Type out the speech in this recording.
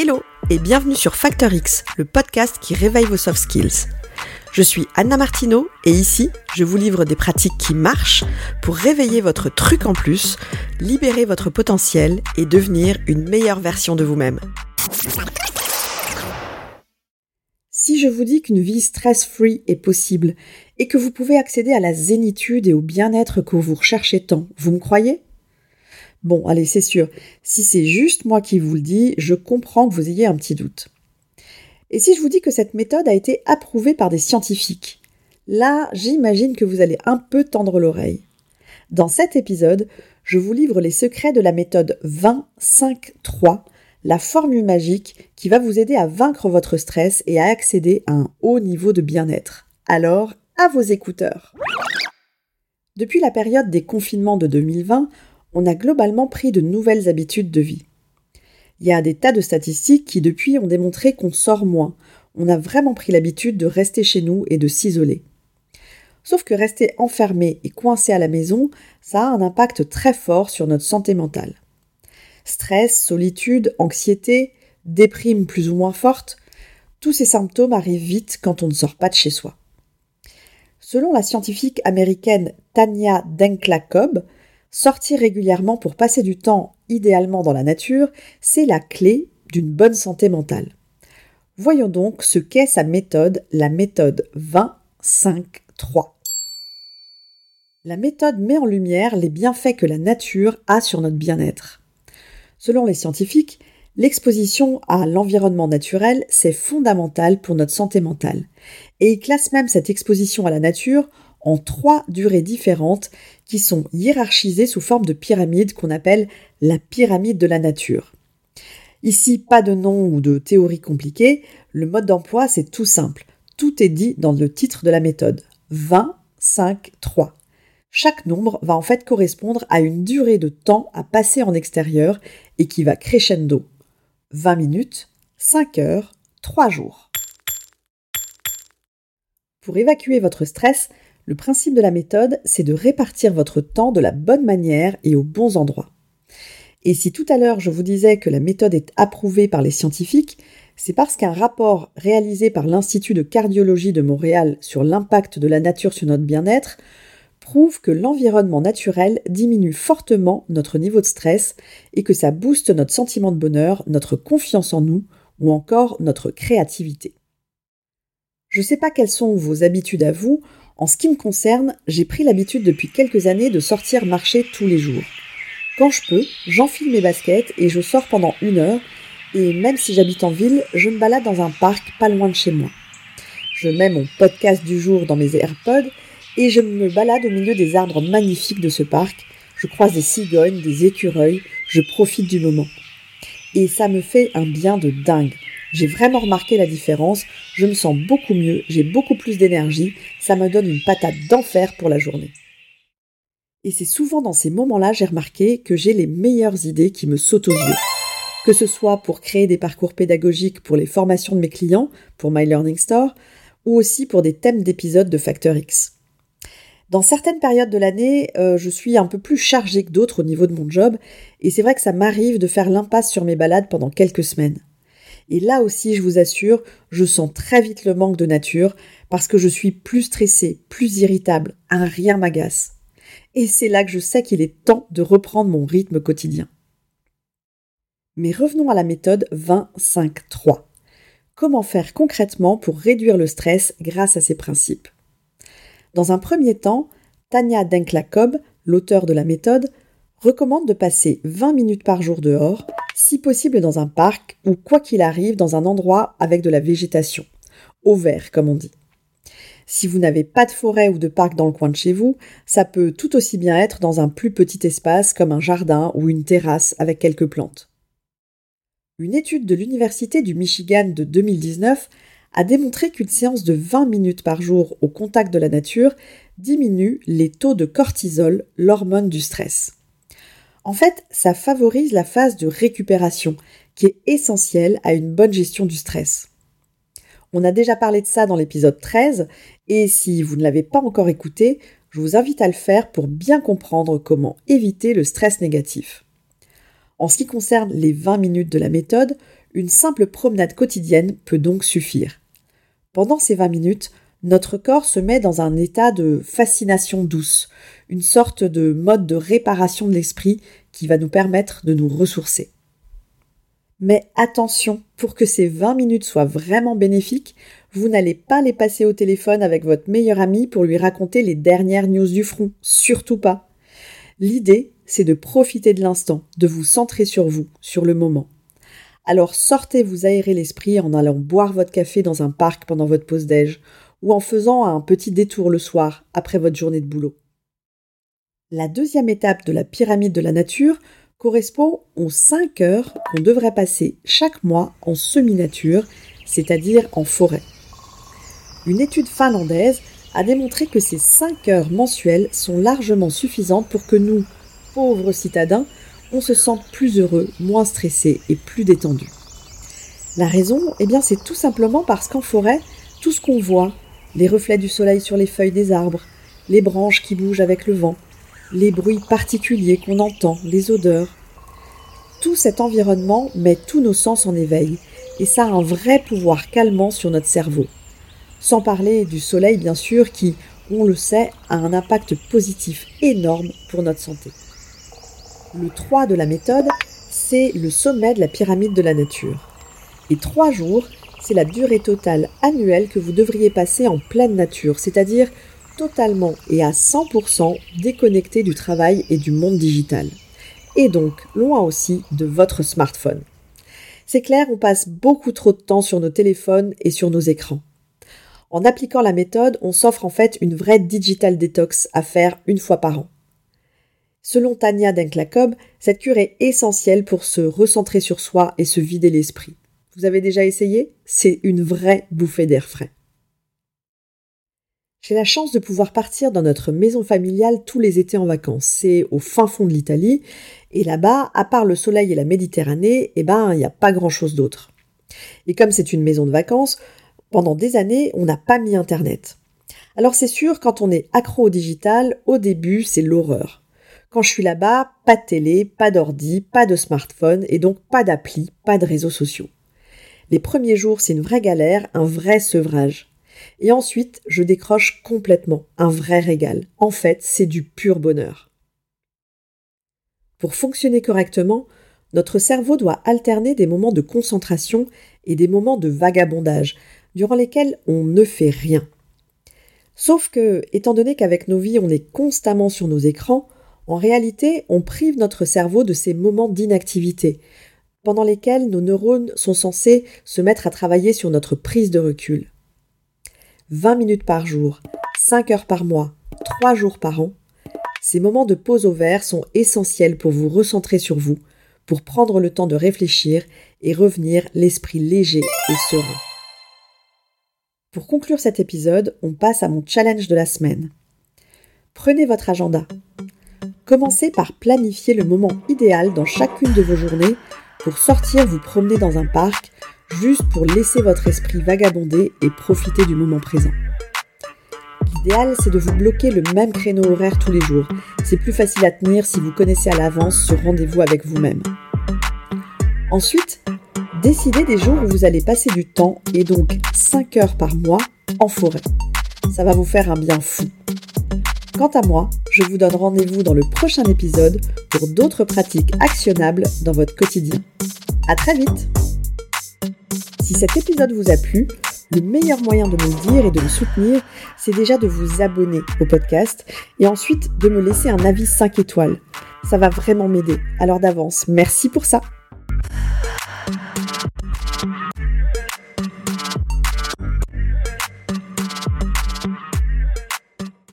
Hello et bienvenue sur Facteur X, le podcast qui réveille vos soft skills. Je suis Anna Martineau et ici, je vous livre des pratiques qui marchent pour réveiller votre truc en plus, libérer votre potentiel et devenir une meilleure version de vous-même. Si je vous dis qu'une vie stress-free est possible et que vous pouvez accéder à la zénitude et au bien-être que vous recherchez tant, vous me croyez ? Bon, allez, c'est sûr, si c'est juste moi qui vous le dis, je comprends que vous ayez un petit doute. Et si je vous dis que cette méthode a été approuvée par des scientifiques, là, j'imagine que vous allez un peu tendre l'oreille. Dans cet épisode, je vous livre les secrets de la méthode 20-5-3, la formule magique qui va vous aider à vaincre votre stress et à accéder à un haut niveau de bien-être. Alors, à vos écouteurs. Depuis la période des confinements de 2020, on a globalement pris de nouvelles habitudes de vie. Il y a des tas de statistiques qui, depuis, ont démontré qu'on sort moins. On a vraiment pris l'habitude de rester chez nous et de s'isoler. Sauf que rester enfermé et coincé à la maison, ça a un impact très fort sur notre santé mentale. Stress, solitude, anxiété, déprime plus ou moins forte, tous ces symptômes arrivent vite quand on ne sort pas de chez soi. Selon la scientifique américaine Tania Denckla-Cobb, sortir régulièrement pour passer du temps, idéalement dans la nature, c'est la clé d'une bonne santé mentale. Voyons donc ce qu'est sa méthode, la méthode 20-5-3. La méthode met en lumière les bienfaits que la nature a sur notre bien-être. Selon les scientifiques, l'exposition à l'environnement naturel, c'est fondamental pour notre santé mentale. Et ils classent même cette exposition à la nature en 3 durées différentes qui sont hiérarchisées sous forme de pyramide qu'on appelle la pyramide de la nature. Ici, pas de nom ou de théorie compliquée, le mode d'emploi c'est tout simple. Tout est dit dans le titre de la méthode, 20, 5, 3. Chaque nombre va en fait correspondre à une durée de temps à passer en extérieur et qui va crescendo. 20 minutes, 5 heures, 3 jours. Pour évacuer votre stress, le principe de la méthode, c'est de répartir votre temps de la bonne manière et aux bons endroits. Et si tout à l'heure je vous disais que la méthode est approuvée par les scientifiques, c'est parce qu'un rapport réalisé par l'Institut de cardiologie de Montréal sur l'impact de la nature sur notre bien-être prouve que l'environnement naturel diminue fortement notre niveau de stress et que ça booste notre sentiment de bonheur, notre confiance en nous ou encore notre créativité. Je ne sais pas quelles sont vos habitudes à vous. En ce qui me concerne, j'ai pris l'habitude depuis quelques années de sortir marcher tous les jours. Quand je peux, j'enfile mes baskets et je sors pendant 1 heure, et même si j'habite en ville, je me balade dans un parc pas loin de chez moi. Je mets mon podcast du jour dans mes AirPods et je me balade au milieu des arbres magnifiques de ce parc. Je croise des cigognes, des écureuils, je profite du moment. Et ça me fait un bien de dingue. J'ai vraiment remarqué la différence, je me sens beaucoup mieux, j'ai beaucoup plus d'énergie, ça me donne une patate d'enfer pour la journée. Et c'est souvent dans ces moments-là, j'ai remarqué que j'ai les meilleures idées qui me sautent aux yeux. Que ce soit pour créer des parcours pédagogiques pour les formations de mes clients, pour My Learning Store, ou aussi pour des thèmes d'épisodes de Facteur X. Dans certaines périodes de l'année, je suis un peu plus chargée que d'autres au niveau de mon job, et c'est vrai que ça m'arrive de faire l'impasse sur mes balades pendant quelques semaines. Et là aussi, je vous assure, je sens très vite le manque de nature parce que je suis plus stressée, plus irritable, un rien m'agace. Et c'est là que je sais qu'il est temps de reprendre mon rythme quotidien. Mais revenons à la méthode 20-5-3. Comment faire concrètement pour réduire le stress grâce à ces principes ? Dans un premier temps, Tania Denckla-Cobb, l'auteure de la méthode, recommande de passer 20 minutes par jour dehors, si possible dans un parc ou quoi qu'il arrive dans un endroit avec de la végétation, au vert comme on dit. Si vous n'avez pas de forêt ou de parc dans le coin de chez vous, ça peut tout aussi bien être dans un plus petit espace comme un jardin ou une terrasse avec quelques plantes. Une étude de l'Université du Michigan de 2019 a démontré qu'une séance de 20 minutes par jour au contact de la nature diminue les taux de cortisol, l'hormone du stress. En fait, ça favorise la phase de récupération, qui est essentielle à une bonne gestion du stress. On a déjà parlé de ça dans l'épisode 13, et si vous ne l'avez pas encore écouté, je vous invite à le faire pour bien comprendre comment éviter le stress négatif. En ce qui concerne les 20 minutes de la méthode, Une simple promenade quotidienne peut donc suffire. Pendant ces 20 minutes, notre corps se met dans un état de fascination douce, une sorte de mode de réparation de l'esprit qui va nous permettre de nous ressourcer. Mais attention, pour que ces 20 minutes soient vraiment bénéfiques, vous n'allez pas les passer au téléphone avec votre meilleur ami pour lui raconter les dernières news du front, surtout pas. L'idée, c'est de profiter de l'instant, de vous centrer sur vous, sur le moment. Alors sortez vous aérer l'esprit en allant boire votre café dans un parc pendant votre pause déj, ou en faisant un petit détour le soir, après votre journée de boulot. La deuxième étape de la pyramide de la nature correspond aux 5 heures qu'on devrait passer chaque mois en semi-nature, c'est-à-dire en forêt. Une étude finlandaise a démontré que ces 5 heures mensuelles sont largement suffisantes pour que nous, pauvres citadins, on se sente plus heureux, moins stressé et plus détendu. La raison, c'est tout simplement parce qu'en forêt, tout ce qu'on voit, les reflets du soleil sur les feuilles des arbres, les branches qui bougent avec le vent, les bruits particuliers qu'on entend, les odeurs. Tout cet environnement met tous nos sens en éveil et ça a un vrai pouvoir calmant sur notre cerveau. Sans parler du soleil bien sûr qui, on le sait, a un impact positif énorme pour notre santé. Le 3 de la méthode, c'est le sommet de la pyramide de la nature. Et 3 jours, c'est la durée totale annuelle que vous devriez passer en pleine nature, c'est-à-dire totalement et à 100% déconnecté du travail et du monde digital. Et donc, loin aussi de votre smartphone. C'est clair, on passe beaucoup trop de temps sur nos téléphones et sur nos écrans. En appliquant la méthode, on s'offre en fait une vraie digital detox à faire une fois par an. Selon Tania Denckla-Cobb, cette cure est essentielle pour se recentrer sur soi et se vider l'esprit. Vous avez déjà essayé ? C'est une vraie bouffée d'air frais. J'ai la chance de pouvoir partir dans notre maison familiale tous les étés en vacances. C'est au fin fond de l'Italie et là-bas, à part le soleil et la Méditerranée, il n'y a pas grand-chose d'autre. Et comme c'est une maison de vacances, pendant des années, on n'a pas mis Internet. Alors c'est sûr, quand on est accro au digital, au début, c'est l'horreur. Quand je suis là-bas, pas de télé, pas d'ordi, pas de smartphone et donc pas d'appli, pas de réseaux sociaux. Les premiers jours, c'est une vraie galère, un vrai sevrage. Et ensuite, je décroche complètement, un vrai régal. En fait, c'est du pur bonheur. Pour fonctionner correctement, notre cerveau doit alterner des moments de concentration et des moments de vagabondage, durant lesquels on ne fait rien. Sauf que, étant donné qu'avec nos vies, on est constamment sur nos écrans, en réalité, on prive notre cerveau de ces moments d'inactivité, pendant lesquels nos neurones sont censés se mettre à travailler sur notre prise de recul. 20 minutes par jour, 5 heures par mois, 3 jours par an, ces moments de pause au vert sont essentiels pour vous recentrer sur vous, pour prendre le temps de réfléchir et revenir l'esprit léger et serein. Pour conclure cet épisode, on passe à mon challenge de la semaine. Prenez votre agenda. Commencez par planifier le moment idéal dans chacune de vos journées pour sortir vous promener dans un parc, juste pour laisser votre esprit vagabonder et profiter du moment présent. L'idéal, c'est de vous bloquer le même créneau horaire tous les jours. C'est plus facile à tenir si vous connaissez à l'avance ce rendez-vous avec vous-même. Ensuite, décidez des jours où vous allez passer du temps et donc 5 heures par mois en forêt. Ça va vous faire un bien fou. Quant à moi, je vous donne rendez-vous dans le prochain épisode pour d'autres pratiques actionnables dans votre quotidien. À très vite! Si cet épisode vous a plu, le meilleur moyen de me le dire et de me soutenir, c'est déjà de vous abonner au podcast et ensuite de me laisser un avis 5 étoiles. Ça va vraiment m'aider. Alors d'avance, merci pour ça!